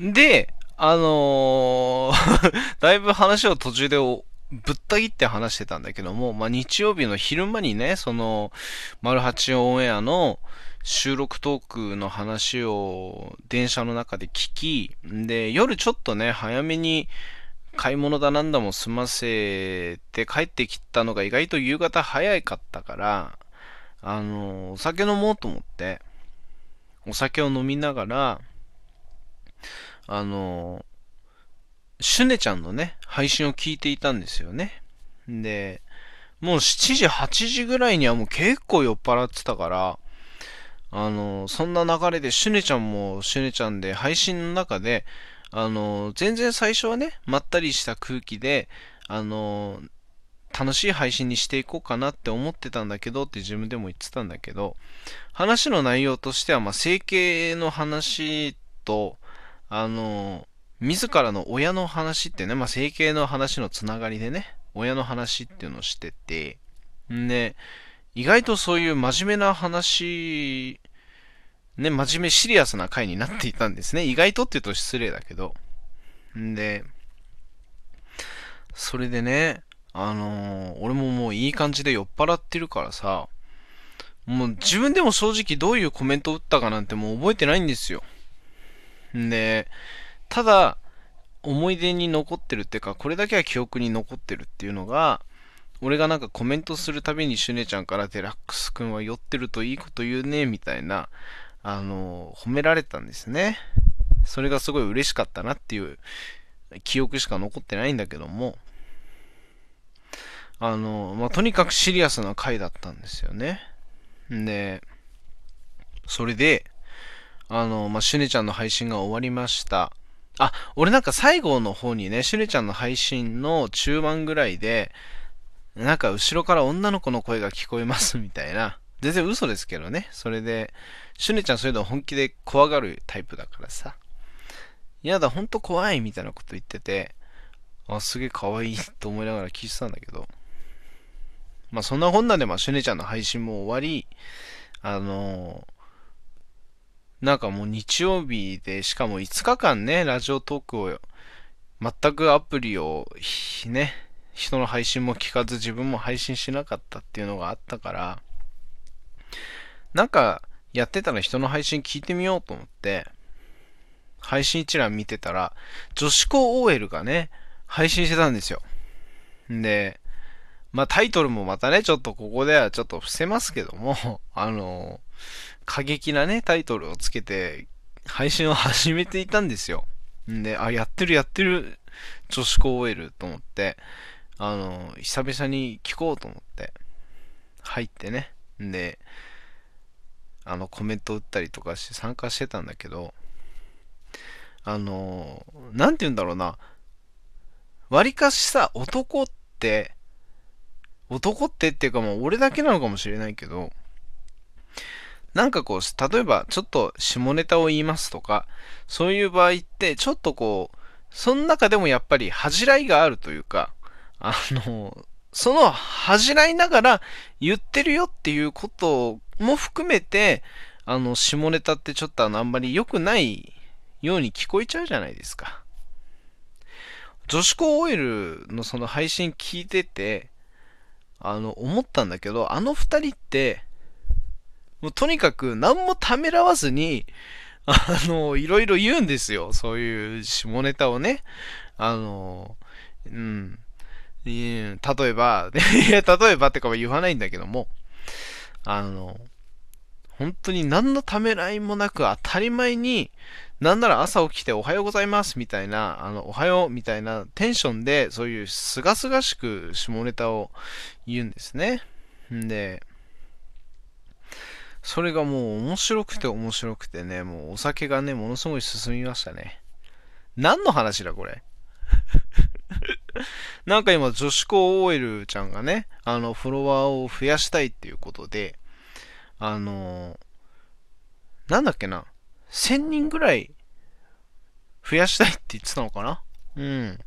で、だいぶ話を途中でぶった切って話してたんだけども、まあ、日曜日の昼間にね、その、丸八オンエアの収録トークの話を電車の中で聞き、で、夜ちょっとね、早めに買い物だなんだも済ませて帰ってきたのが意外と夕方早かったから、お酒飲もうと思って、お酒を飲みながら、シュネちゃんのね、配信を聞いていたんですよね。で、もう7時、8時ぐらいにはもう結構酔っ払ってたから、そんな流れでシュネちゃんもシュネちゃんで配信の中で、全然最初はね、まったりした空気で、楽しい配信にしていこうかなって思ってたんだけどって自分でも言ってたんだけど、話の内容としては、まあ、整形の話と、自らの親の話ってね、まあ、整形の話のつながりでね、親の話っていうのをしてて、で、意外とそういう真面目な話、ね、真面目シリアスな回になっていたんですね。意外とって言うと失礼だけど。で、それでね、俺ももういい感じで酔っ払ってるからさ、もう自分でも正直どういうコメント打ったかなんてもう覚えてないんですよ。で、ただ、思い出に残ってるっていうか、これだけは記憶に残ってるっていうのが、俺がなんかコメントするたびにシュネちゃんからデラックスくんは酔ってるといいこと言うね、みたいな、褒められたんですね。それがすごい嬉しかったなっていう記憶しか残ってないんだけども、まあ、とにかくシリアスな回だったんですよね。で、それで、まあ、シュネちゃんの配信が終わりました。あ、俺なんか最後の方にね、シュネちゃんの配信の中盤ぐらいで、なんか後ろから女の子の声が聞こえますみたいな。全然嘘ですけどね。それで、シュネちゃんそういうの本気で怖がるタイプだからさ。やだ、ほんと怖いみたいなこと言ってて、あ、すげえ可愛いと思いながら聞いてたんだけど。まあ、そんなこんなで、まあ、シュネちゃんの配信も終わり、なんかもう日曜日で、しかも5日間ね、ラジオトークを、全くアプリをね、人の配信も聞かず自分も配信しなかったっていうのがあったから、なんかやってたら人の配信聞いてみようと思って、配信一覧見てたら、女子高 OL がね、配信してたんですよ。で、まあタイトルもまたね、ちょっとここではちょっと伏せますけども、過激なね、タイトルをつけて、配信を始めていたんですよ。んで、あ、やってる、女子高 OL と思って、久々に聞こうと思って、入ってね。んで、コメント打ったりとかして参加してたんだけど、なんて言うんだろうな、割かしさ、男ってっていうかもう俺だけなのかもしれないけど、なんかこう、例えばちょっと下ネタを言いますとか、そういう場合って、ちょっとこう、その中でもやっぱり恥じらいがあるというか、その恥じらいながら言ってるよっていうことも含めて、下ネタってちょっとあんまり良くないように聞こえちゃうじゃないですか。女子高 OL のその配信聞いてて、思ったんだけど、あの二人って、もうとにかく何もためらわずに、いろいろ言うんですよ。そういう下ネタをね。例えば、いや、例えばってかは言わないんだけども、本当に何のためらいもなく当たり前に、なんなら朝起きておはようございますみたいな、おはようみたいなテンションで、そういうすがすがしく下ネタを言うんですね。んで、それがもう面白くてね、もうお酒がね、ものすごい進みましたね。何の話だこれなんか今、女子高 OL ちゃんがね、フォロワーを増やしたいっていうことで、なんだっけな、1000人ぐらい増やしたいって言ってたのかな。うん。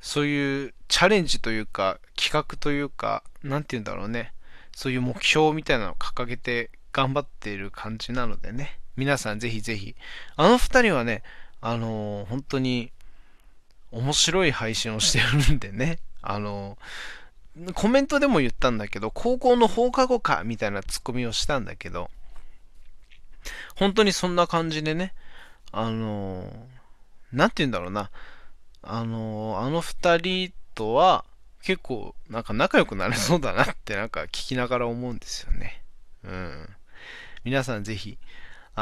そういうチャレンジというか、企画というか、なんて言うんだろうね。そういう目標みたいなのを掲げて頑張っている感じなのでね。皆さんぜひぜひ。あの二人はね、本当に面白い配信をしてるんでね、コメントでも言ったんだけど、高校の放課後かみたいなツッコミをしたんだけど、本当にそんな感じでね、なんて言うんだろうな、あの二人とは結構なんか仲良くなれそうだなってなんか聞きながら思うんですよね。皆さんぜひフ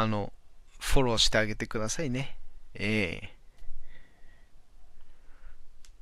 ォローしてあげてくださいね。